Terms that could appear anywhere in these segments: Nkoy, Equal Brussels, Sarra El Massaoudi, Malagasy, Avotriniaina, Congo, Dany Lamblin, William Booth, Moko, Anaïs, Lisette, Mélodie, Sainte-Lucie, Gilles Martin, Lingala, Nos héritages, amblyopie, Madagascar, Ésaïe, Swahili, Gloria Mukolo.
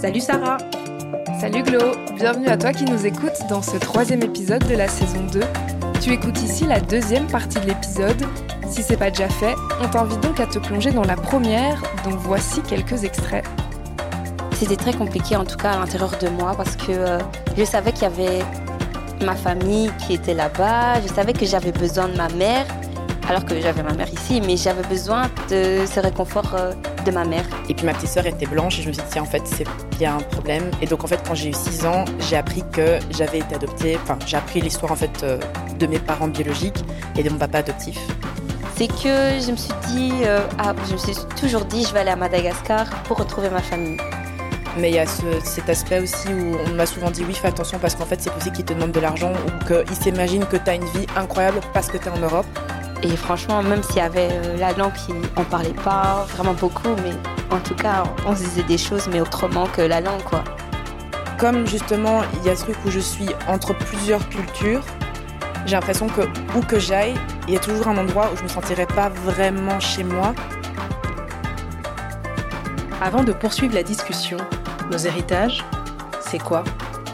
Salut Sarah! Salut Glo! Bienvenue à toi qui nous écoutes dans ce troisième épisode de la saison 2. Tu écoutes ici la deuxième partie de l'épisode. Si c'est pas déjà fait, on t'invite donc à te plonger dans la première, dont voici quelques extraits. C'était très compliqué en tout cas à l'intérieur de moi parce que je savais qu'il y avait ma famille qui était là-bas, je savais que j'avais besoin de ma mère, alors que j'avais ma mère ici, mais j'avais besoin de ce réconfort de ma mère. Et puis ma petite sœur était blanche et je me suis dit tiens en fait il y a un problème. Et donc en fait quand j'ai eu 6 ans, j'ai appris que j'avais été adoptée, enfin j'ai appris l'histoire en fait de mes parents biologiques et de mon papa adoptif. C'est que je me suis dit, je me suis toujours dit je vais aller à Madagascar pour retrouver ma famille. Mais il y a cet aspect aussi où on m'a souvent dit oui, fais attention parce qu'en fait c'est possible qu'ils te demandent de l'argent ou qu'ils s'imaginent que tu as une vie incroyable parce que tu es en Europe. Et franchement, même s'il y avait la langue qui n'en parlait pas vraiment beaucoup, mais en tout cas on se disait des choses mais autrement que la langue quoi. Comme justement il y a ce truc où je suis entre plusieurs cultures, j'ai l'impression que où que j'aille, il y a toujours un endroit où je me sentirais pas vraiment chez moi. Avant de poursuivre la discussion, nos héritages, c'est quoi ?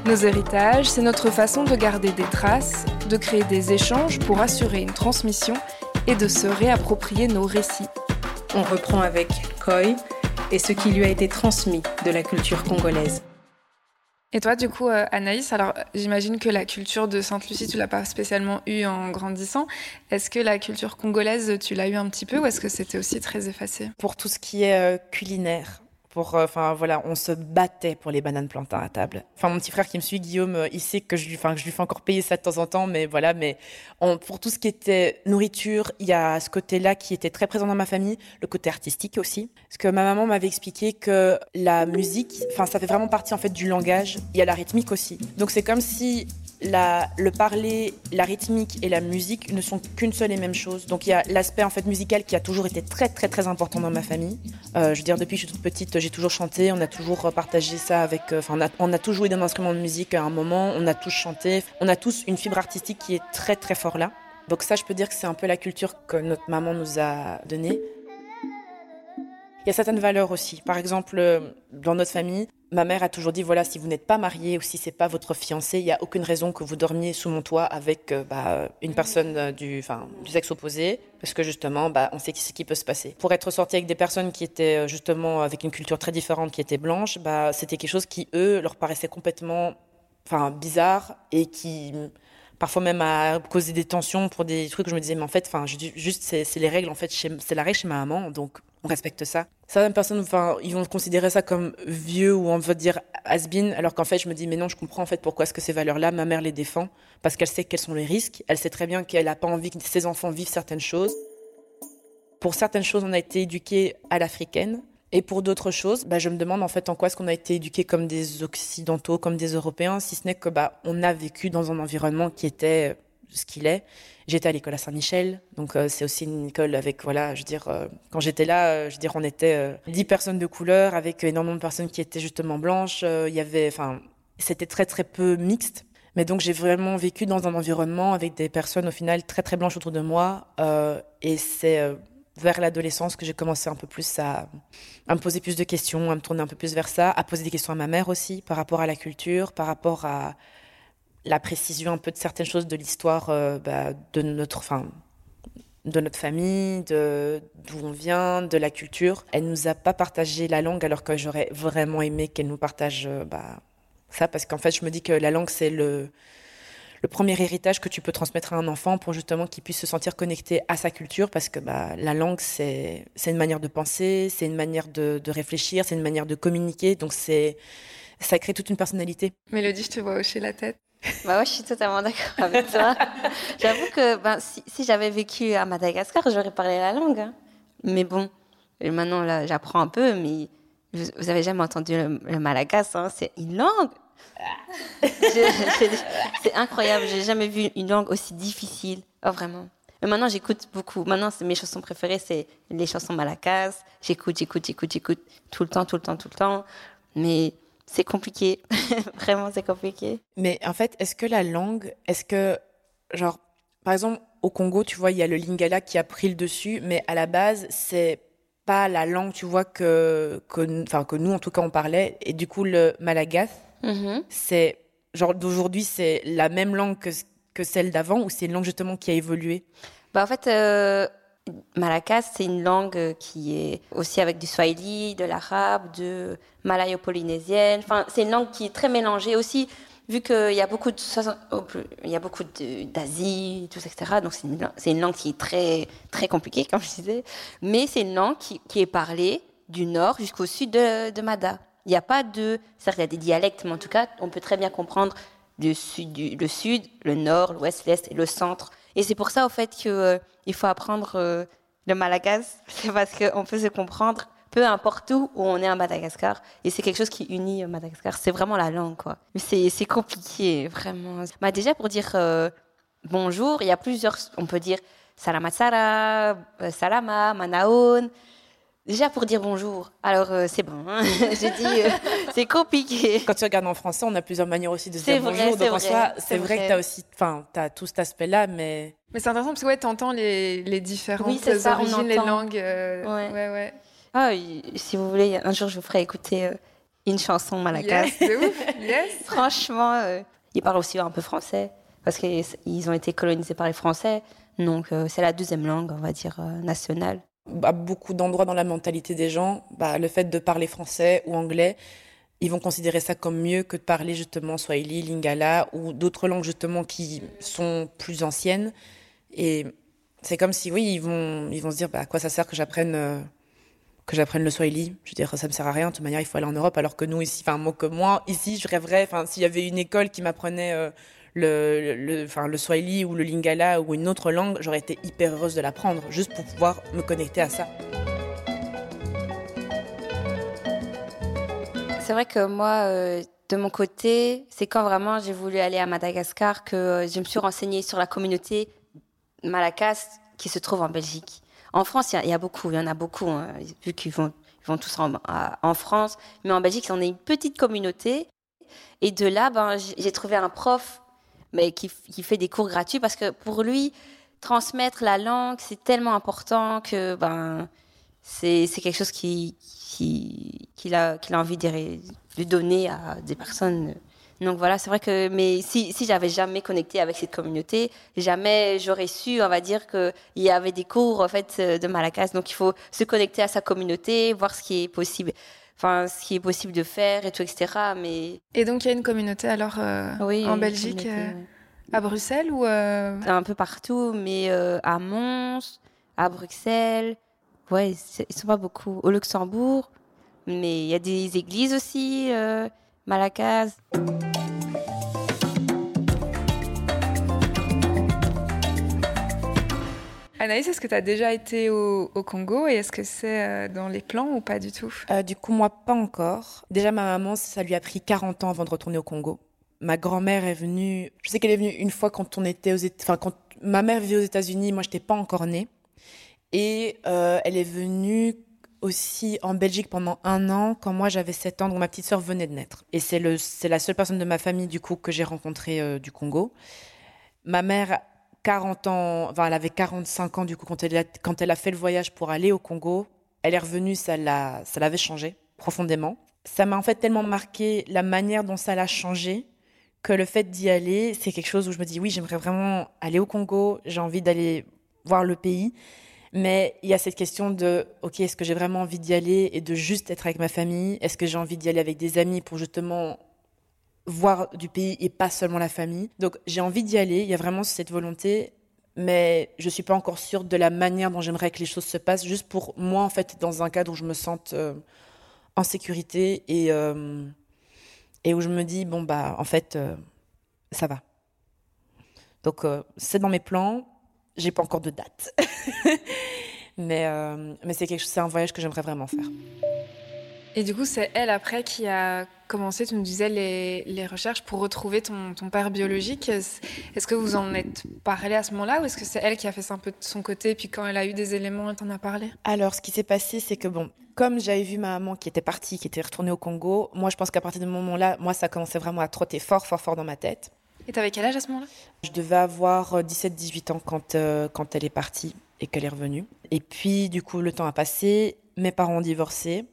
Nos héritages, c'est notre façon de garder des traces, de créer des échanges pour assurer une transmission et de se réapproprier nos récits. On reprend avec Nkoy et ce qui lui a été transmis de la culture congolaise. Et toi, du coup, Anaïs, alors j'imagine que la culture de Sainte-Lucie, tu l'as pas spécialement eue en grandissant. Est-ce que la culture congolaise, tu l'as eue un petit peu ou est-ce que c'était aussi très effacé ? Pour tout ce qui est culinaire, on se battait pour les bananes plantains à table. Enfin, mon petit frère qui me suit, Guillaume, il sait que je lui fais encore payer ça de temps en temps, mais pour tout ce qui était nourriture, il y a ce côté-là qui était très présent dans ma famille, le côté artistique aussi. Parce que ma maman m'avait expliqué que la musique, ça fait vraiment partie en fait du langage. Il y a la rythmique aussi. Donc c'est comme si le parler, la rythmique et la musique ne sont qu'une seule et même chose. Donc il y a l'aspect en fait musical qui a toujours été très très très important dans ma famille. Depuis que je suis toute petite, j'ai toujours chanté. On a toujours partagé ça avec. On a tous joué d'un instrument de musique à un moment. On a tous chanté. On a tous une fibre artistique qui est très très forte là. Donc ça, je peux dire que c'est un peu la culture que notre maman nous a donnée. Il y a certaines valeurs aussi. Par exemple, dans notre famille, ma mère a toujours dit si vous n'êtes pas marié ou si c'est pas votre fiancé, il y a aucune raison que vous dormiez sous mon toit avec une personne du sexe opposé, parce que justement, on sait ce qui peut se passer. Pour être sortie avec des personnes qui étaient justement avec une culture très différente, qui étaient blanches, c'était quelque chose qui eux leur paraissait complètement, bizarre et qui parfois même à causer des tensions pour des trucs que je me disais, mais en fait, c'est les règles, en fait, c'est la règle chez ma maman, donc on respecte ça. Certaines personnes, ils vont considérer ça comme vieux ou on veut dire has-been, alors qu'en fait, je me dis, mais non, je comprends en fait pourquoi est-ce que ces valeurs-là, ma mère les défend, parce qu'elle sait quels sont les risques, elle sait très bien qu'elle n'a pas envie que ses enfants vivent certaines choses. Pour certaines choses, on a été éduqués à l'africaine. Et pour d'autres choses, je me demande en fait en quoi est-ce qu'on a été éduqués comme des Occidentaux, comme des Européens, si ce n'est que on a vécu dans un environnement qui était ce qu'il est. J'étais à l'école à Saint-Michel, donc c'est aussi une école avec quand j'étais là, on était 10 personnes de couleur avec énormément de personnes qui étaient justement blanches. C'était très très peu mixte. Mais donc j'ai vraiment vécu dans un environnement avec des personnes au final très très blanches autour de moi, et c'est vers l'adolescence que j'ai commencé un peu plus à me poser plus de questions, à me tourner un peu plus vers ça, à poser des questions à ma mère aussi, par rapport à la culture, par rapport à la précision un peu de certaines choses de l'histoire de notre famille, d'où on vient, de la culture. Elle ne nous a pas partagé la langue, alors que j'aurais vraiment aimé qu'elle nous partage ça, parce qu'en fait, je me dis que la langue, c'est le premier héritage que tu peux transmettre à un enfant pour justement qu'il puisse se sentir connecté à sa culture, parce que la langue, c'est une manière de penser, c'est une manière de réfléchir, c'est une manière de communiquer, donc ça crée toute une personnalité. Mélodie, je te vois hocher la tête. Je suis totalement d'accord avec toi. J'avoue que si j'avais vécu à Madagascar, j'aurais parlé la langue. Hein. Mais bon, maintenant là, j'apprends un peu, mais vous avez jamais entendu le malagasy, hein, c'est une langue. C'est incroyable, j'ai jamais vu une langue aussi difficile. Oh vraiment. Mais maintenant j'écoute beaucoup. Maintenant mes chansons préférées c'est les chansons malagasy. J'écoute tout le temps. Mais c'est compliqué. Vraiment c'est compliqué. Mais en fait, est-ce que par exemple au Congo, tu vois, il y a le Lingala qui a pris le dessus, mais à la base c'est pas la langue, tu vois, que nous, en tout cas, on parlait. Et du coup, le malagasy, c'est, genre, d'aujourd'hui, c'est la même langue que celle d'avant, ou c'est une langue, justement, qui a évolué? Bah, en fait, malagasy, c'est une langue qui est aussi avec du swahili, de l'arabe, de malayo-polynésienne. Enfin, c'est une langue qui est très mélangée aussi. Vu qu'il y a beaucoup d'Asie, tout ça, etc. Donc c'est une langue qui est très très compliquée, comme je disais. Mais c'est une langue qui est parlée du nord jusqu'au sud de Mada. Il n'y a pas de, certes il y a des dialectes, mais en tout cas on peut très bien comprendre le sud, le nord, l'ouest, l'est et le centre. Et c'est pour ça au fait que il faut apprendre le malagasy, c'est parce qu'on peut se comprendre. Peu importe où on est à Madagascar. Et c'est quelque chose qui unit Madagascar. C'est vraiment la langue, quoi. Mais c'est compliqué, vraiment. Bah, déjà, pour dire bonjour, il y a plusieurs... On peut dire salamatsara, salama, manaon. Déjà, pour dire bonjour. Alors, c'est bon. Hein. J'ai dit, c'est compliqué. Quand tu regardes en français, on a plusieurs manières aussi de se dire bonjour. Donc, en soi, c'est vrai que tu as aussi... Enfin, tu as tout cet aspect-là, mais... Mais c'est intéressant parce que, ouais, tu entends les différentes origines, les langues. Ouais. Ah, si vous voulez, un jour, je vous ferai écouter une chanson malagasy. Yes, de ouf, yes. Franchement, ils parlent aussi un peu français, parce qu'ils ont été colonisés par les Français, donc c'est la deuxième langue, on va dire, nationale. À beaucoup d'endroits dans la mentalité des gens, le fait de parler français ou anglais, ils vont considérer ça comme mieux que de parler justement swahili, lingala, ou d'autres langues justement qui sont plus anciennes. Et c'est comme si, oui, ils vont se dire, à quoi ça sert que j'apprenne... le swahili, je veux dire, ça me sert à rien, de toute manière, il faut aller en Europe, alors que nous, ici, ici, je rêverais, s'il y avait une école qui m'apprenait le swahili ou le lingala ou une autre langue, j'aurais été hyper heureuse de l'apprendre, juste pour pouvoir me connecter à ça. C'est vrai que moi, de mon côté, c'est quand vraiment j'ai voulu aller à Madagascar que je me suis renseignée sur la communauté malagasy qui se trouve en Belgique. En France, il y en a beaucoup, hein, vu qu'ils vont tous en France. Mais en Belgique, on est une petite communauté. Et de là, j'ai trouvé un prof qui fait des cours gratuits parce que pour lui, transmettre la langue, c'est tellement important que c'est quelque chose qu'il a envie de donner à des personnes. Donc voilà, c'est vrai que si j'avais jamais connecté avec cette communauté, jamais j'aurais su, on va dire, qu'il y avait des cours en fait de malagasy. Donc il faut se connecter à sa communauté, voir ce qui est possible, de faire et tout, etc. Mais et donc il y a une communauté alors en Belgique, à Bruxelles ou un peu partout, mais à Mons, à Bruxelles, ouais, ils sont pas beaucoup, au Luxembourg, mais il y a des églises aussi. Malagasy. Anaïs, est-ce que tu as déjà été au Congo et est-ce que c'est dans les plans ou pas du tout ? Du coup, moi, pas encore. Déjà, ma maman, ça lui a pris 40 ans avant de retourner au Congo. Ma grand-mère est venue... Je sais qu'elle est venue une fois quand on était aux États-Unis. Enfin, quand ma mère vivait aux États-Unis, moi, je n'étais pas encore née. Et elle est venue... aussi en Belgique pendant 1 an quand moi j'avais 7 ans, donc ma petite sœur venait de naître. Et c'est la seule personne de ma famille du coup que j'ai rencontrée du Congo. Ma mère, 40 ans, elle avait 45 ans du coup quand elle a fait le voyage pour aller au Congo. Elle est revenue, ça l'avait changée profondément. Ça m'a en fait tellement marqué la manière dont ça l'a changée que le fait d'y aller, c'est quelque chose où je me dis oui, j'aimerais vraiment aller au Congo, j'ai envie d'aller voir le pays. Mais il y a cette question de, ok, est-ce que j'ai vraiment envie d'y aller et de juste être avec ma famille ? Est-ce que j'ai envie d'y aller avec des amis pour justement voir du pays et pas seulement la famille ? Donc j'ai envie d'y aller, il y a vraiment cette volonté, mais je ne suis pas encore sûre de la manière dont j'aimerais que les choses se passent, juste pour moi, en fait, dans un cadre où je me sente en sécurité et où je me dis, bon, en fait, ça va. Donc c'est dans mes plans. J'ai pas encore de date, mais c'est un voyage que j'aimerais vraiment faire. Et du coup, c'est elle après qui a commencé, tu me disais, les recherches pour retrouver ton père biologique. Est-ce que vous en êtes parlé à ce moment-là ou est-ce que c'est elle qui a fait ça un peu de son côté et puis quand elle a eu des éléments, elle t'en a parlé ? Alors, ce qui s'est passé, c'est que comme j'avais vu ma maman qui était partie, qui était retournée au Congo, moi, je pense qu'à partir de ce moment-là, moi, ça commençait vraiment à trotter fort, fort, fort dans ma tête. Et t'avais quel âge à ce moment-là ? Je devais avoir 17-18 ans quand elle est partie. et qu'elle est revenue. Et puis, du coup, le temps a passé, mes parents ont divorcé.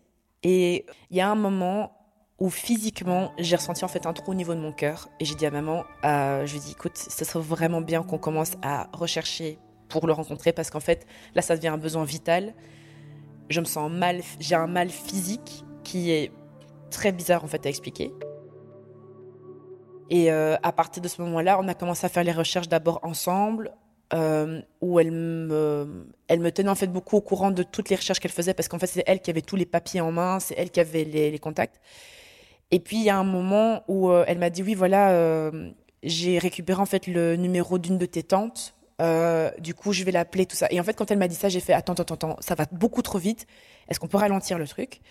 Et il y a un moment où physiquement, j'ai ressenti en fait un trou au niveau de mon cœur. Et j'ai dit à maman, je lui ai dit, écoute, ça serait vraiment bien qu'on commence à rechercher pour le rencontrer. Parce qu'en fait, là, ça devient un besoin vital. Je me sens mal, j'ai un mal physique qui est très bizarre en fait à expliquer. Et à partir de ce moment-là, on a commencé à faire les recherches d'abord ensemble, où elle me tenait en fait beaucoup au courant de toutes les recherches qu'elle faisait, parce qu'en fait, c'est elle qui avait tous les papiers en main, c'est elle qui avait les contacts. Et puis, il y a un moment où elle m'a dit, oui, voilà, j'ai récupéré en fait le numéro d'une de tes tantes, du coup, je vais l'appeler, tout ça. Et en fait, quand elle m'a dit ça, j'ai fait, attends, ça va beaucoup trop vite, est-ce qu'on peut ralentir le truc ?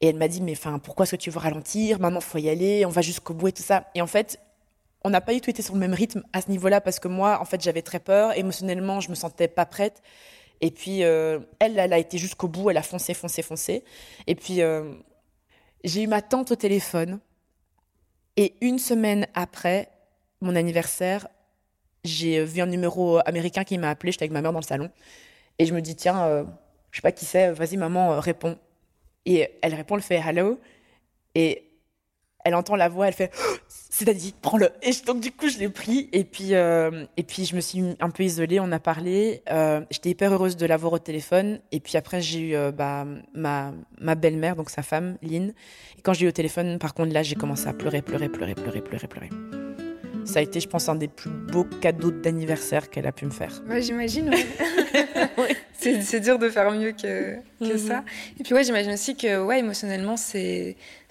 Et elle m'a dit, mais enfin, pourquoi est-ce que tu veux ralentir ? Maman, faut y aller, on va jusqu'au bout et tout ça. Et en fait, on n'a pas du tout été sur le même rythme à ce niveau-là, parce que moi, en fait, j'avais très peur. Émotionnellement, je me sentais pas prête. Et puis, elle a été jusqu'au bout, elle a foncé. Et puis, j'ai eu ma tante au téléphone. Et une semaine après mon anniversaire, j'ai vu un numéro américain qui m'a appelée. J'étais avec ma mère dans le salon. Et je me dis, tiens, je sais pas qui c'est, vas-y, maman, réponds. Et elle répond, elle fait « Hello ». Et elle entend la voix, elle fait oh, « C'est Daddy, prends-le ». Et donc, du coup, je l'ai pris. Et puis, je me suis un peu isolée, on a parlé. J'étais hyper heureuse de l'avoir au téléphone. Et puis après, j'ai eu ma belle-mère, donc sa femme, Lynn. Et quand je l'ai eu au téléphone, par contre, là, j'ai commencé à pleurer. Ça a été, je pense, un des plus beaux cadeaux d'anniversaire qu'elle a pu me faire. Ouais, j'imagine, ouais. C'est dur de faire mieux que ça. Et puis, ouais, j'imagine aussi que, ouais, émotionnellement, ça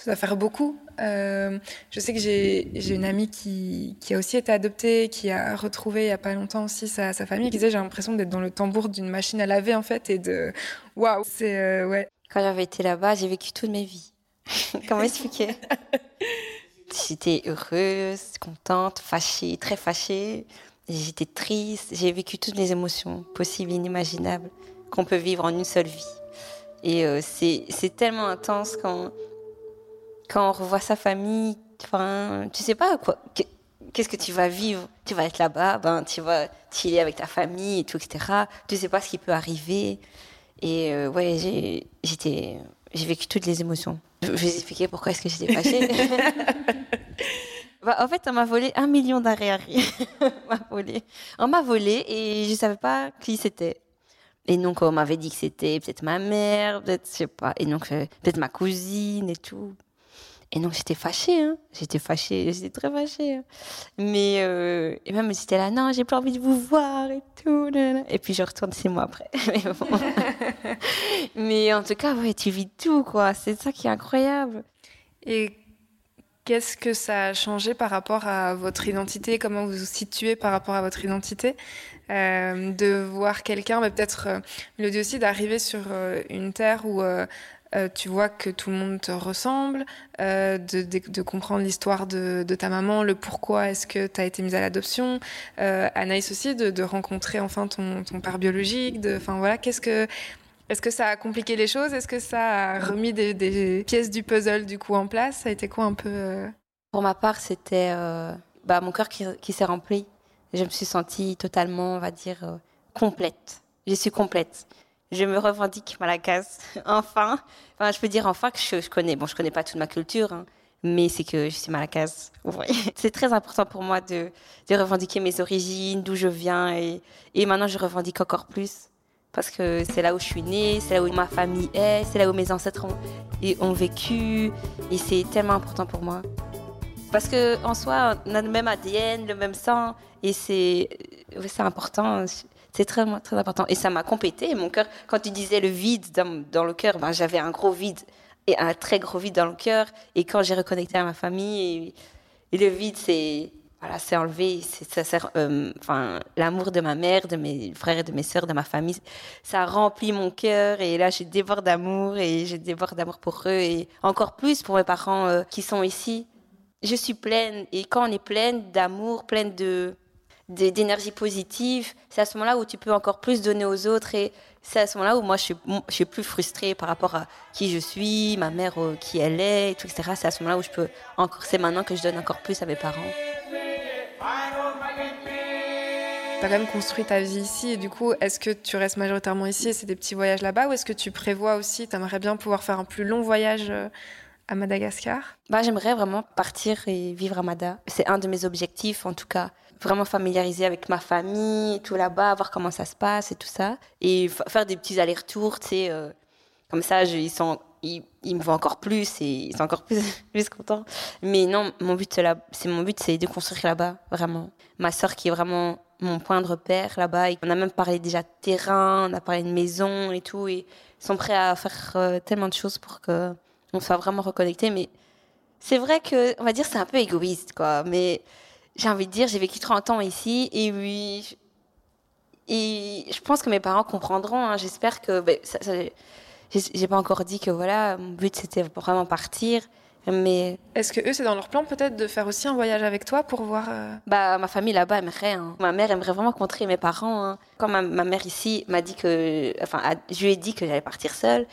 doit faire beaucoup. Je sais que j'ai une amie qui a aussi été adoptée, qui a retrouvé il n'y a pas longtemps aussi sa famille, qui disait, j'ai l'impression d'être dans le tambour d'une machine à laver, en fait, et de... Waouh, c'est... ouais. Quand j'avais été là-bas, j'ai vécu toutes mes vies. Comment expliquer ? J'étais heureuse, contente, fâchée, très fâchée. J'étais triste. J'ai vécu toutes les émotions possibles, inimaginables, qu'on peut vivre en une seule vie. Et c'est tellement intense quand on revoit sa famille. Enfin, tu sais pas quoi. Qu'est-ce que tu vas vivre ? Tu vas être là-bas, tu vas chiller avec ta famille et tout, etc. Tu sais pas ce qui peut arriver. Et ouais, j'ai vécu toutes les émotions. Je vais vous expliquer pourquoi est-ce que j'étais fâchée. En fait, on m'a volé 1 million d'arriérés. On m'a volé et je ne savais pas qui c'était. Et donc, on m'avait dit que c'était peut-être ma mère, peut-être, je sais pas. Et donc, peut-être ma cousine et tout. Et donc, j'étais fâchée. J'étais très fâchée. Mais et même, j'étais là, non, j'ai plus envie de vous voir et tout. Et puis, je retourne 6 mois après. Mais bon. Mais en tout cas, ouais, tu vis tout, quoi. C'est ça qui est incroyable. Et qu'est-ce que ça a changé par rapport à votre identité ? Comment vous vous situez par rapport à votre identité ? De voir quelqu'un, mais peut-être, Mélodie aussi, d'arriver sur une terre où tu vois que tout le monde te ressemble, de comprendre l'histoire de ta maman, le pourquoi est-ce que tu as été mise à l'adoption. Anaïs aussi, de rencontrer enfin ton père biologique. Enfin voilà, est-ce que ça a compliqué les choses ? Est-ce que ça a remis des pièces du puzzle du coup en place ? Ça a été quoi un peu Pour ma part, c'était mon cœur qui s'est rempli. Je me suis sentie totalement, on va dire, complète. Je suis complète. Je me revendique Malagasy. Enfin, je peux dire enfin que je connais. Bon, je connais pas toute ma culture, hein, mais c'est que je suis Malagasy. Ouais. C'est très important pour moi de revendiquer mes origines, d'où je viens, et maintenant je revendique encore plus. Parce que c'est là où je suis née, c'est là où ma famille est, c'est là où mes ancêtres ont vécu. Et c'est tellement important pour moi. Parce qu'en soi, on a le même ADN, le même sang. Et c'est important, c'est très, très important. Et ça m'a complété. Mon cœur, quand tu disais le vide dans le cœur, j'avais un gros vide, et un très gros vide dans le cœur. Et quand j'ai reconnecté à ma famille, et le vide, c'est... Voilà, c'est enlevé, l'amour de ma mère, de mes frères et de mes sœurs, de ma famille, ça remplit mon cœur, et là je déborde d'amour pour eux, et encore plus pour mes parents qui sont ici. Je suis pleine, et quand on est pleine d'amour, pleine d'énergie positive, c'est à ce moment-là où tu peux encore plus donner aux autres, et c'est à ce moment-là où moi je suis plus frustrée par rapport à qui je suis, ma mère qui elle est, et tout, etc. C'est à ce moment-là où c'est maintenant que je donne encore plus à mes parents. I don't make it big. T'as quand même construit ta vie ici et du coup, est-ce que tu restes majoritairement ici et c'est des petits voyages là-bas ou est-ce que tu prévois aussi, t'aimerais bien pouvoir faire un plus long voyage à Madagascar? J'aimerais vraiment partir et vivre à Mada. C'est un de mes objectifs en tout cas. Vraiment familiariser avec ma famille, tout là-bas, voir comment ça se passe et tout ça. Et faire des petits allers-retours, tu sais, comme ça, ils me voient encore plus et ils sont encore plus contents. Mais non, mon but, c'est de construire là-bas, vraiment. Ma sœur qui est vraiment mon point de repère là-bas. On a même parlé déjà de terrain, on a parlé de maison et tout. Et ils sont prêts à faire tellement de choses pour qu'on soit vraiment reconnectés. Mais c'est vrai que, on va dire, c'est un peu égoïste, quoi. Mais j'ai envie de dire, j'ai vécu 30 ans ici et oui. Et je pense que mes parents comprendront. Hein. J'espère que. J'ai pas encore dit que voilà, mon but c'était vraiment partir. Mais est-ce que eux, c'est dans leur plan peut-être de faire aussi un voyage avec toi pour voir ma famille là-bas aimerait. Hein. Ma mère aimerait vraiment rencontrer mes parents. Hein. Quand ma mère ici m'a dit je lui ai dit que j'allais partir seule.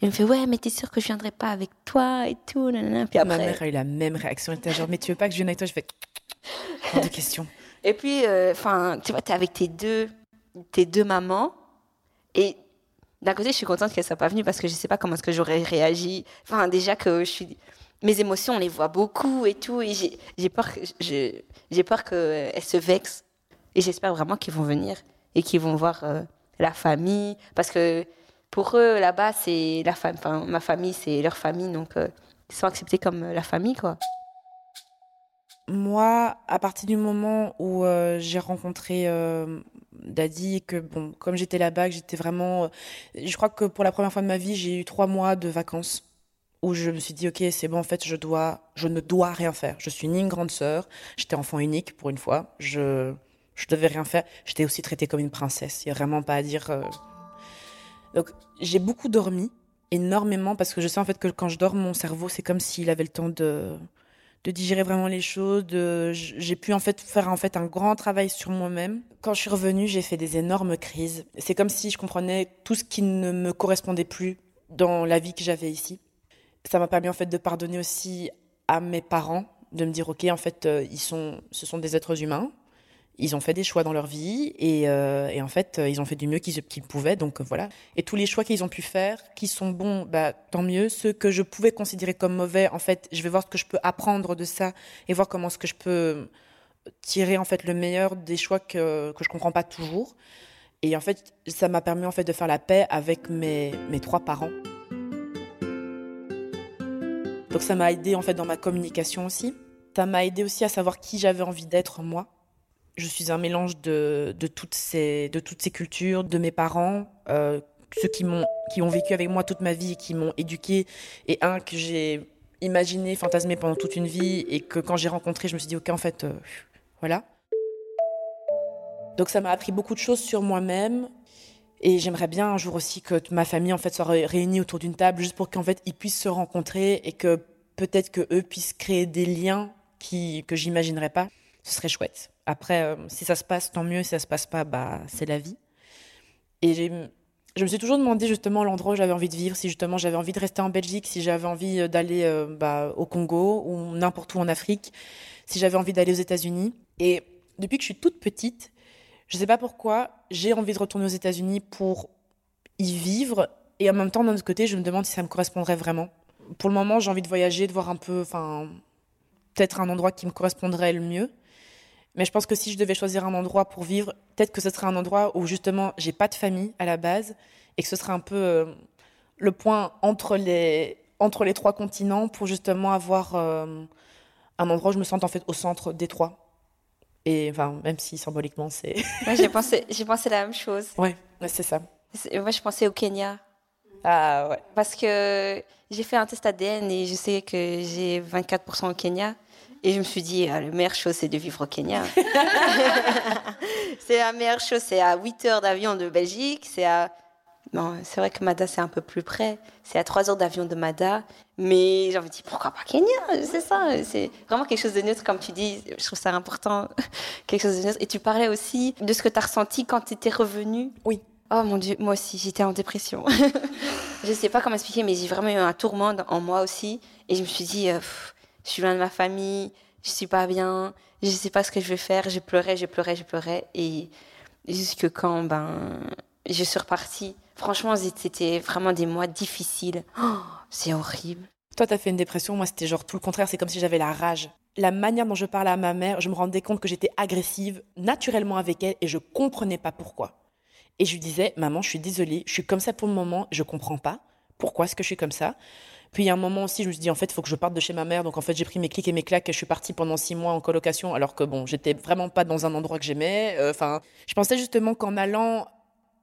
Elle me fait ouais, mais t'es sûre que je viendrai pas avec toi et tout. Nanana. Puis après, ma mère a eu la même réaction. Elle était genre mais tu veux pas que je vienne avec toi? Je fais pas de question. Et puis tu vois, t'es avec tes deux mamans et d'un côté, je suis contente qu'elle soit pas venue parce que je sais pas comment est-ce que j'aurais réagi. Enfin, déjà que mes émotions, on les voit beaucoup et tout. Et j'ai peur qu'elles se vexent. Et j'espère vraiment qu'ils vont venir et qu'ils vont voir la famille. Parce que pour eux, là-bas, c'est la famille. Enfin, ma famille, c'est leur famille. Donc, ils sont acceptés comme la famille, quoi. Moi, à partir du moment où j'ai rencontré Daddy, que bon, comme j'étais là-bas, que j'étais vraiment, je crois que pour la première fois de ma vie, j'ai eu 3 mois de vacances où je me suis dit ok, c'est bon, en fait, je ne dois rien faire. Je suis ni une grande sœur, j'étais enfant unique pour une fois, je devais rien faire. J'étais aussi traitée comme une princesse. Il y a vraiment pas à dire. Donc, j'ai beaucoup dormi, énormément, parce que je sais en fait que quand je dors, mon cerveau, c'est comme s'il avait le temps de digérer vraiment les choses, j'ai pu en fait faire un grand travail sur moi-même. Quand je suis revenue, j'ai fait des énormes crises. C'est comme si je comprenais tout ce qui ne me correspondait plus dans la vie que j'avais ici. Ça m'a permis en fait de pardonner aussi à mes parents, de me dire ok, en fait ce sont des êtres humains, ils ont fait des choix dans leur vie et en fait ils ont fait du mieux qu'ils pouvaient, donc voilà. Et tous les choix qu'ils ont pu faire, qui sont bons, tant mieux. Ceux que je pouvais considérer comme mauvais, en fait, je vais voir ce que je peux apprendre de ça et voir comment est-ce que je peux tirer en fait le meilleur des choix que je comprends pas toujours. Et en fait, ça m'a permis en fait de faire la paix avec mes 3 parents. Donc ça m'a aidée en fait dans ma communication aussi. Ça m'a aidée aussi à savoir qui j'avais envie d'être moi. Je suis un mélange de toutes ces cultures, de mes parents, ceux qui ont vécu avec moi toute ma vie et qui m'ont éduquée, et un que j'ai imaginé, fantasmé pendant toute une vie, et que quand j'ai rencontré, je me suis dit, ok, en fait, voilà. Donc ça m'a appris beaucoup de choses sur moi-même, et j'aimerais bien un jour aussi que ma famille en fait soit réunie autour d'une table, juste pour qu'en fait ils puissent se rencontrer, et que peut-être que eux puissent créer des liens que j'imaginerais pas. Ce serait chouette. Après, si ça se passe, tant mieux. Si ça se passe pas, c'est la vie. Et je me suis toujours demandé justement l'endroit où j'avais envie de vivre, si justement j'avais envie de rester en Belgique, si j'avais envie d'aller au Congo ou n'importe où en Afrique, si j'avais envie d'aller aux États-Unis. Et depuis que je suis toute petite, je sais pas pourquoi, j'ai envie de retourner aux États-Unis pour y vivre. Et en même temps, d'un autre côté, je me demande si ça me correspondrait vraiment. Pour le moment, j'ai envie de voyager, de voir un peu, peut-être un endroit qui me correspondrait le mieux. Mais je pense que si je devais choisir un endroit pour vivre, peut-être que ce serait un endroit où justement j'ai pas de famille à la base et que ce serait un peu le point entre les 3 continents pour justement avoir un endroit où je me sente en fait au centre des 3. Et même si symboliquement c'est. Ouais, j'ai pensé la même chose. Ouais, c'est ça. Moi je pensais au Kenya. Ah ouais. Parce que j'ai fait un test ADN et je sais que j'ai 24% au Kenya. Et je me suis dit, la meilleure chose, c'est de vivre au Kenya. C'est la meilleure chose, c'est à 8 heures d'avion de Belgique. Non, c'est vrai que Mada, c'est un peu plus près. C'est à 3 heures d'avion de Mada. Mais j'ai envie de dire, pourquoi pas Kenya ? C'est ça, c'est vraiment quelque chose de neutre, comme tu dis. Je trouve ça important, quelque chose de neutre. Et tu parlais aussi de ce que tu as ressenti quand tu étais revenue. Oui. Oh mon Dieu, moi aussi, j'étais en dépression. Je ne sais pas comment expliquer, mais j'ai vraiment eu un tourment en moi aussi. Et je me suis dit... je suis loin de ma famille, je suis pas bien, je sais pas ce que je vais faire, j'ai pleuré, et jusque quand, je suis repartie. Franchement, c'était vraiment des mois difficiles. Oh, c'est horrible. Toi, t'as fait une dépression, moi, c'était genre tout le contraire, c'est comme si j'avais la rage. La manière dont je parlais à ma mère, je me rendais compte que j'étais agressive, naturellement avec elle, et je comprenais pas pourquoi. Et je lui disais, maman, je suis désolée, je suis comme ça pour le moment, je comprends pas. Pourquoi est-ce que je suis comme ça ? Puis il y a un moment aussi, je me suis dit, en fait, il faut que je parte de chez ma mère. Donc en fait, j'ai pris mes clics et mes claques et je suis partie pendant 6 mois en colocation, alors que bon, j'étais vraiment pas dans un endroit que j'aimais. Je pensais justement qu'en allant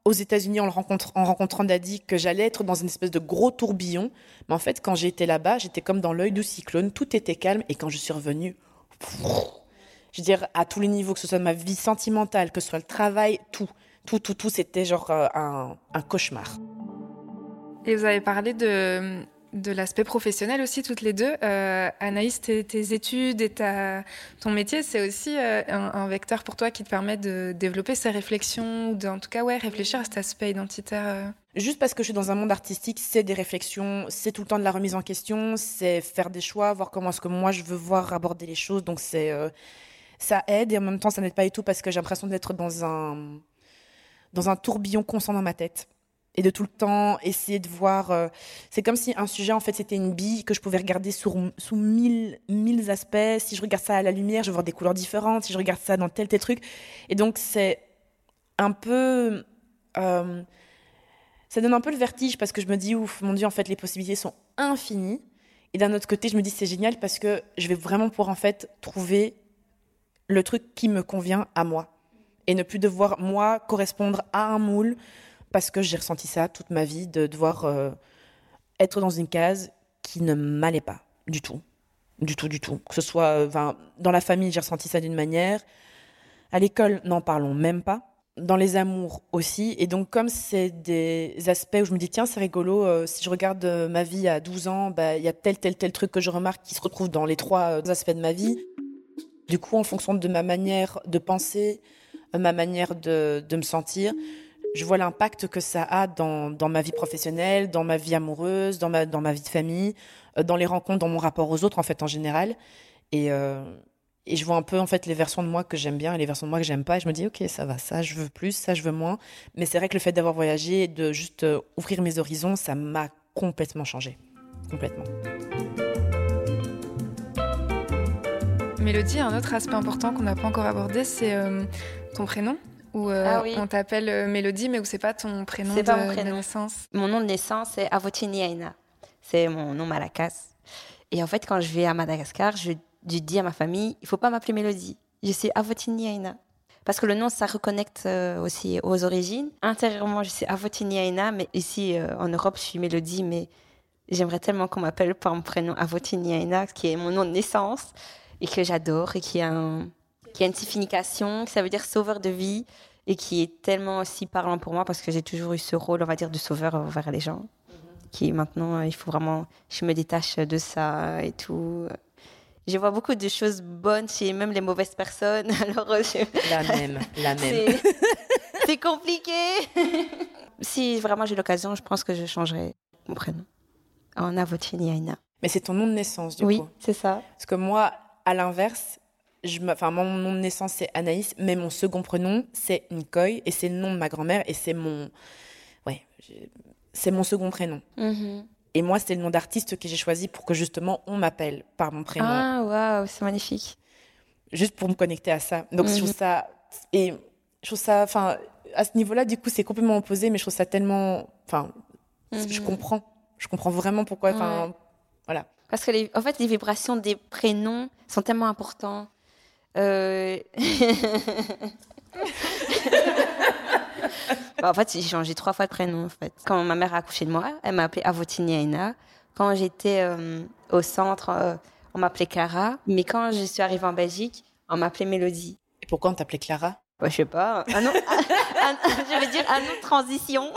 aux États-Unis, en rencontrant Daddy, que j'allais être dans une espèce de gros tourbillon. Mais en fait, quand j'étais là-bas, j'étais comme dans l'œil du cyclone, tout était calme. Et quand je suis revenue, je veux dire, à tous les niveaux, que ce soit ma vie sentimentale, que ce soit le travail, tout, c'était genre un cauchemar. Et vous avez parlé de l'aspect professionnel aussi, toutes les deux. Anaïs, tes études et ton métier, c'est aussi un vecteur pour toi qui te permet de développer ces réflexions, ou en tout cas, réfléchir à cet aspect identitaire. Juste parce que je suis dans un monde artistique, c'est des réflexions, c'est tout le temps de la remise en question, c'est faire des choix, voir comment est-ce que moi je veux voir aborder les choses. Donc ça aide, et en même temps, ça n'aide pas du tout, parce que j'ai l'impression d'être dans un tourbillon constant dans ma tête. Et de tout le temps essayer de voir... c'est comme si un sujet, en fait, c'était une bille que je pouvais regarder sous mille aspects. Si je regarde ça à la lumière, je vais voir des couleurs différentes. Si je regarde ça dans tel truc. Et donc, c'est un peu... ça donne un peu le vertige, parce que je me dis, ouf, mon Dieu, en fait, les possibilités sont infinies. Et d'un autre côté, je me dis, c'est génial, parce que je vais vraiment pouvoir, en fait, trouver le truc qui me convient à moi. Et ne plus devoir, moi, correspondre à un moule, parce que j'ai ressenti ça toute ma vie, de devoir être dans une case qui ne m'allait pas du tout, du tout, du tout. Que ce soit dans la famille, j'ai ressenti ça d'une manière. À l'école, n'en parlons même pas. Dans les amours aussi. Et donc, comme c'est des aspects où je me dis, tiens, c'est rigolo, si je regarde ma vie à 12 ans, y a tel truc que je remarque qui se retrouve dans les 3 aspects de ma vie. Du coup, en fonction de ma manière de penser, ma manière de me sentir, je vois l'impact que ça a dans ma vie professionnelle, dans ma vie amoureuse, dans ma vie de famille, dans les rencontres, dans mon rapport aux autres, en fait, en général. Et je vois un peu, en fait, les versions de moi que j'aime bien et les versions de moi que j'aime pas. Et je me dis, OK, ça va, ça, je veux plus, ça, je veux moins. Mais c'est vrai que le fait d'avoir voyagé et de juste ouvrir mes horizons, ça m'a complètement changée. Complètement. Mélodie, un autre aspect important qu'on n'a pas encore abordé, c'est ton prénom. Où on t'appelle Mélodie, mais où c'est pas ton prénom de naissance. Mon nom de naissance, c'est Avotriniaina. C'est mon nom malagasy. Et en fait, quand je vais à Madagascar, je dis à ma famille, il faut pas m'appeler Mélodie. Je suis Avotriniaina. Parce que le nom, ça reconnecte aussi aux origines. Intérieurement, je suis Avotriniaina, mais ici, en Europe, je suis Mélodie, mais j'aimerais tellement qu'on m'appelle par mon prénom Avotriniaina, qui est mon nom de naissance, et que j'adore, et qui a une signification, que ça veut dire sauveur de vie, et qui est tellement aussi parlant pour moi, parce que j'ai toujours eu ce rôle, on va dire, de sauveur envers les gens. Mm-hmm. Qui maintenant, il faut vraiment, je me détache de ça et tout. Je vois beaucoup de choses bonnes chez même les mauvaises personnes. Alors, la même. C'est compliqué. Si vraiment j'ai l'occasion, je pense que je changerai mon prénom en Avotriniaina. Mais c'est ton nom de naissance, du coup. Oui, c'est ça. Parce que moi, à l'inverse, mon nom de naissance, c'est Anaïs, mais mon second prénom, c'est Nkoy, et c'est le nom de ma grand-mère, et c'est mon second prénom. Mm-hmm. Et moi, c'était le nom d'artiste que j'ai choisi pour que, justement, on m'appelle par mon prénom. Ah, waouh, c'est magnifique. Juste pour me connecter à ça. Donc, mm-hmm. Je trouve ça, à ce niveau-là, du coup, c'est complètement opposé, mais je trouve ça tellement, mm-hmm. Je comprends vraiment pourquoi, voilà. Parce que les vibrations des prénoms sont tellement importantes. En fait, j'ai changé 3 fois de prénom, en fait. Quand ma mère a accouché de moi, elle m'a appelée Avotriniaina. Quand j'étais au centre, on m'appelait Clara. Mais quand je suis arrivée en Belgique, on m'appelait Mélodie. Et pourquoi on t'appelait Clara ? Je sais pas. Je veux dire un nom de transition.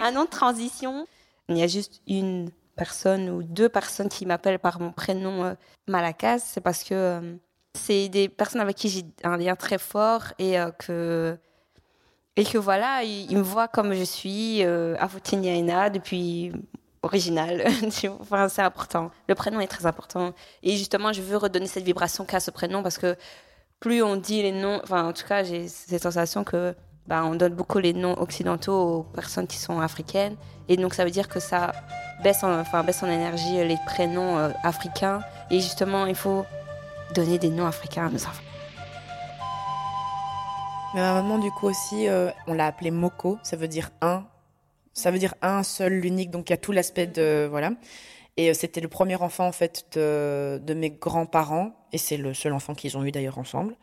Un nom de transition. Il y a juste une personne ou 2 personnes qui m'appellent par mon prénom Malagasy. C'est parce que... c'est des personnes avec qui j'ai un lien très fort et que voilà, ils me voient comme je suis, Avotriniaina, depuis original. Enfin, c'est important. Le prénom est très important. Et justement, je veux redonner cette vibration qu'a ce prénom parce que plus on dit les noms... Enfin, en tout cas, j'ai cette sensation que on donne beaucoup les noms occidentaux aux personnes qui sont africaines. Et donc, ça veut dire que ça baisse en énergie les prénoms africains. Et justement, il faut donner des noms africains à nos enfants. Mais ma maman, du coup, aussi, on l'a appelée Moko. Ça veut dire un. Ça veut dire un, seul, l'unique. Donc, il y a tout l'aspect de... Voilà. Et c'était le premier enfant, en fait, de mes grands-parents. Et c'est le seul enfant qu'ils ont eu, d'ailleurs, ensemble.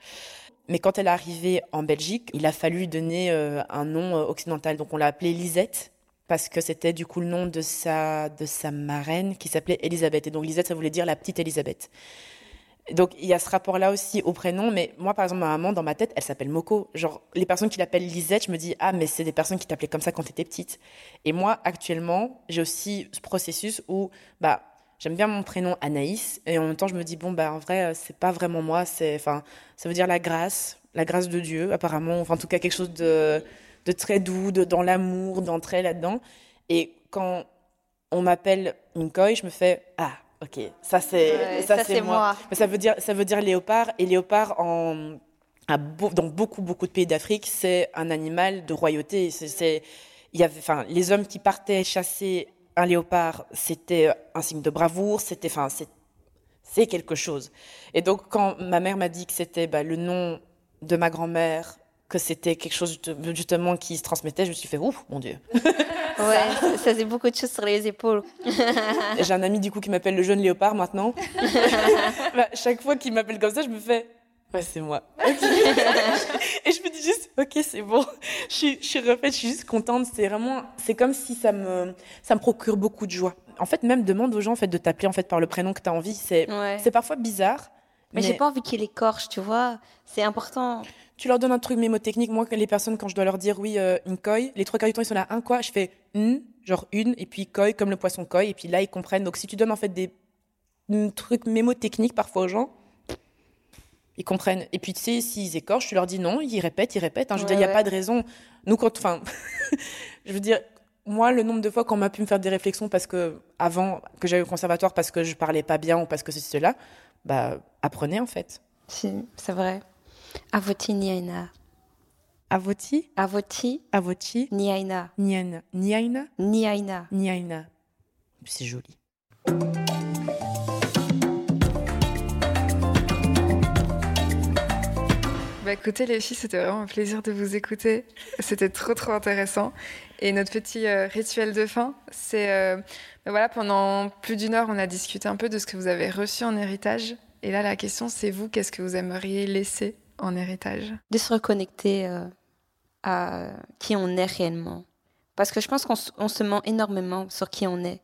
Mais quand elle est arrivée en Belgique, il a fallu donner un nom occidental. Donc, on l'a appelée Lisette, parce que c'était, du coup, le nom de sa marraine qui s'appelait Elisabeth. Et donc, Lisette, ça voulait dire la petite Elisabeth. Donc, il y a ce rapport-là aussi au prénom. Mais moi, par exemple, ma maman, dans ma tête, elle s'appelle Moko. Genre, les personnes qui l'appellent Lisette, je me dis « Ah, mais c'est des personnes qui t'appelaient comme ça quand t'étais petite. » Et moi, actuellement, j'ai aussi ce processus où j'aime bien mon prénom Anaïs. Et en même temps, je me dis « Bon, en vrai, c'est pas vraiment moi. » Ça veut dire la grâce de Dieu, apparemment. Enfin, en tout cas, quelque chose de très doux, dans l'amour, d'entrer là-dedans. Et quand on m'appelle Nkoy, je me fais « Ah !» Ok, ça c'est moi. Mais ça veut dire léopard, et léopard dans beaucoup de pays d'Afrique, c'est un animal de royauté. Les hommes qui partaient chasser un léopard, c'était un signe de bravoure, c'est quelque chose. Et donc quand ma mère m'a dit que c'était le nom de ma grand-mère, que c'était quelque chose justement qui se transmettait, je me suis fait ouf, mon Dieu. Ouais, ça faisait beaucoup de choses sur les épaules. J'ai un ami du coup qui m'appelle le jeune léopard maintenant. Chaque fois qu'il m'appelle comme ça, je me fais « Ouais, c'est moi. Okay. » Et je me dis juste « Ok, c'est bon. » Je suis refaite, je suis juste contente. C'est comme si ça me procure beaucoup de joie. En fait, même demande aux gens de t'appeler par le prénom que tu as envie. C'est parfois bizarre. Mais j'ai pas envie qu'il écorche, tu vois. C'est important. Tu leur donnes un truc mémotechnique. Moi, les personnes, quand je dois leur dire oui, Nkoy, les 3/4 du temps, ils sont là, un quoi? Je fais genre une, et puis Koi, comme le poisson Koi, et puis là, ils comprennent. Donc, si tu donnes en fait des trucs mémotechniques parfois aux gens, ils comprennent. Et puis, tu sais, s'ils écorchent, tu leur dis non, ils répètent. Hein. Je veux dire, il n'y a pas de raison. Nous, je veux dire, moi, le nombre de fois qu'on m'a pu me faire des réflexions parce que, avant que j'aille au conservatoire, parce que je parlais pas bien ou parce que ceci, cela, apprenez en fait. Si, c'est vrai. Avotriniaina. Avotriniaina. C'est joli. Écoutez les filles, c'était vraiment un plaisir de vous écouter. C'était trop intéressant. Et notre petit rituel de fin, c'est pendant plus d'une heure, on a discuté un peu de ce que vous avez reçu en héritage. Et là, la question, c'est vous, qu'est-ce que vous aimeriez laisser en héritage ? De se reconnecter à qui on est réellement. Parce que je pense qu'on se ment énormément sur qui on est.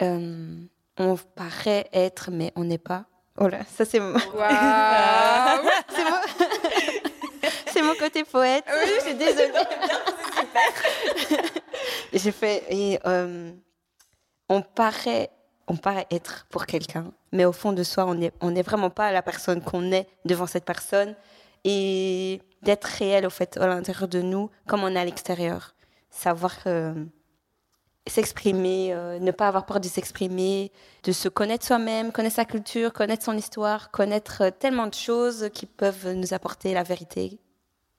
On paraît être, mais on n'est pas. Oh là, ça c'est moi. Wow. C'est moi. C'est mon côté poète. Oui, je suis désolée. C'est super. J'ai fait. Et, on paraît être pour quelqu'un, mais au fond de soi, on n'est vraiment pas la personne qu'on est devant cette personne, et d'être réel au fait à l'intérieur de nous, comme on est à l'extérieur. Savoir s'exprimer, ne pas avoir peur de s'exprimer, de se connaître soi-même, connaître sa culture, connaître son histoire, connaître tellement de choses qui peuvent nous apporter la vérité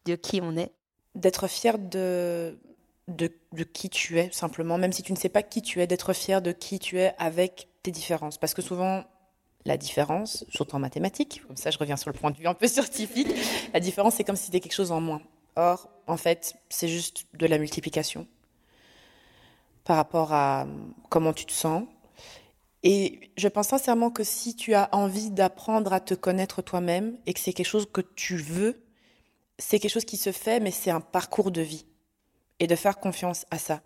de qui on est. D'être fier de qui tu es, simplement, même si tu ne sais pas qui tu es, d'être fier de qui tu es avec tes différences. Parce que souvent, la différence, surtout en mathématiques, comme ça je reviens sur le point de vue un peu scientifique, la différence c'est comme si c'était quelque chose en moins. Or, en fait, c'est juste de la multiplication par rapport à comment tu te sens. Et je pense sincèrement que si tu as envie d'apprendre à te connaître toi-même et que c'est quelque chose que tu veux, c'est quelque chose qui se fait, mais c'est un parcours de vie. Et de faire confiance à ça.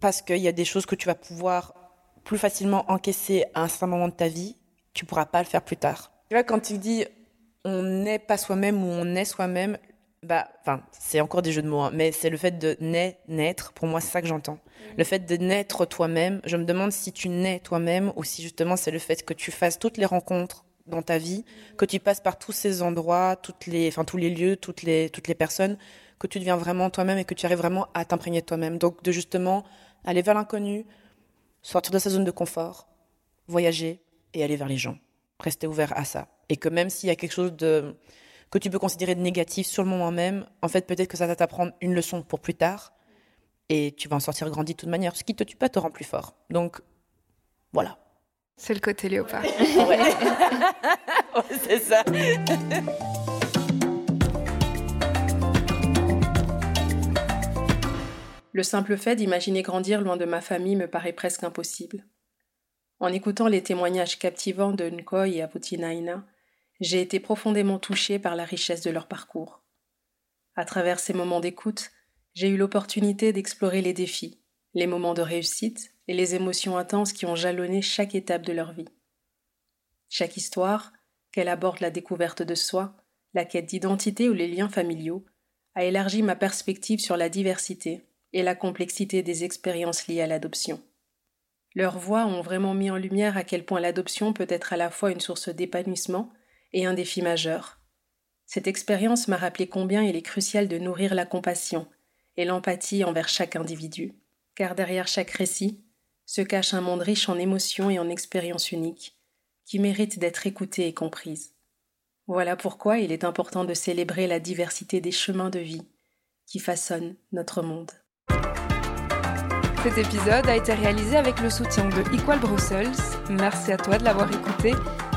Parce qu'il y a des choses que tu vas pouvoir plus facilement encaisser à un certain moment de ta vie, tu ne pourras pas le faire plus tard. Tu vois, quand tu dis « on n'est pas soi-même » ou « on est soi-même », c'est encore des jeux de mots, hein, mais c'est le fait de naître, pour moi, c'est ça que j'entends. Le fait de naître toi-même, je me demande si tu nais toi-même ou si justement c'est le fait que tu fasses toutes les rencontres dans ta vie, que tu passes par tous ces endroits, tous les lieux, toutes les personnes, que tu deviens vraiment toi-même et que tu arrives vraiment à t'imprégner de toi-même. Donc, de justement aller vers l'inconnu, sortir de sa zone de confort, voyager et aller vers les gens. Rester ouvert à ça. Et que même s'il y a quelque chose que tu peux considérer de négatif sur le moment même, en fait, peut-être que ça va t'apprendre une leçon pour plus tard et tu vas en sortir grandi de toute manière. Ce qui te tue pas te rend plus fort. Donc, voilà. C'est le côté léopard. Ouais. Ouais, c'est ça. Le simple fait d'imaginer grandir loin de ma famille me paraît presque impossible. En écoutant les témoignages captivants de Nkoy et Avotriniaina, j'ai été profondément touchée par la richesse de leur parcours. À travers ces moments d'écoute, j'ai eu l'opportunité d'explorer les défis, les moments de réussite et les émotions intenses qui ont jalonné chaque étape de leur vie. Chaque histoire, qu'elle aborde la découverte de soi, la quête d'identité ou les liens familiaux, a élargi ma perspective sur la diversité et la complexité des expériences liées à l'adoption. Leurs voix ont vraiment mis en lumière à quel point l'adoption peut être à la fois une source d'épanouissement et un défi majeur. Cette expérience m'a rappelé combien il est crucial de nourrir la compassion et l'empathie envers chaque individu, car derrière chaque récit se cache un monde riche en émotions et en expériences uniques, qui méritent d'être écoutées et comprises. Voilà pourquoi il est important de célébrer la diversité des chemins de vie qui façonnent notre monde. Cet épisode a été réalisé avec le soutien de Equal Brussels. Merci à toi de l'avoir écouté.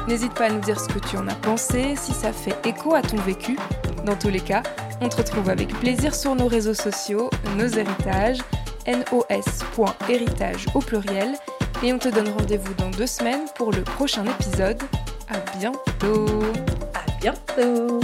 N'hésite pas à nous dire ce que tu en as pensé, si ça fait écho à ton vécu. Dans tous les cas, on te retrouve avec plaisir sur nos réseaux sociaux, Nos Héritages, nos.héritage au pluriel. Et on te donne rendez-vous dans 2 semaines pour le prochain épisode. À bientôt. À bientôt.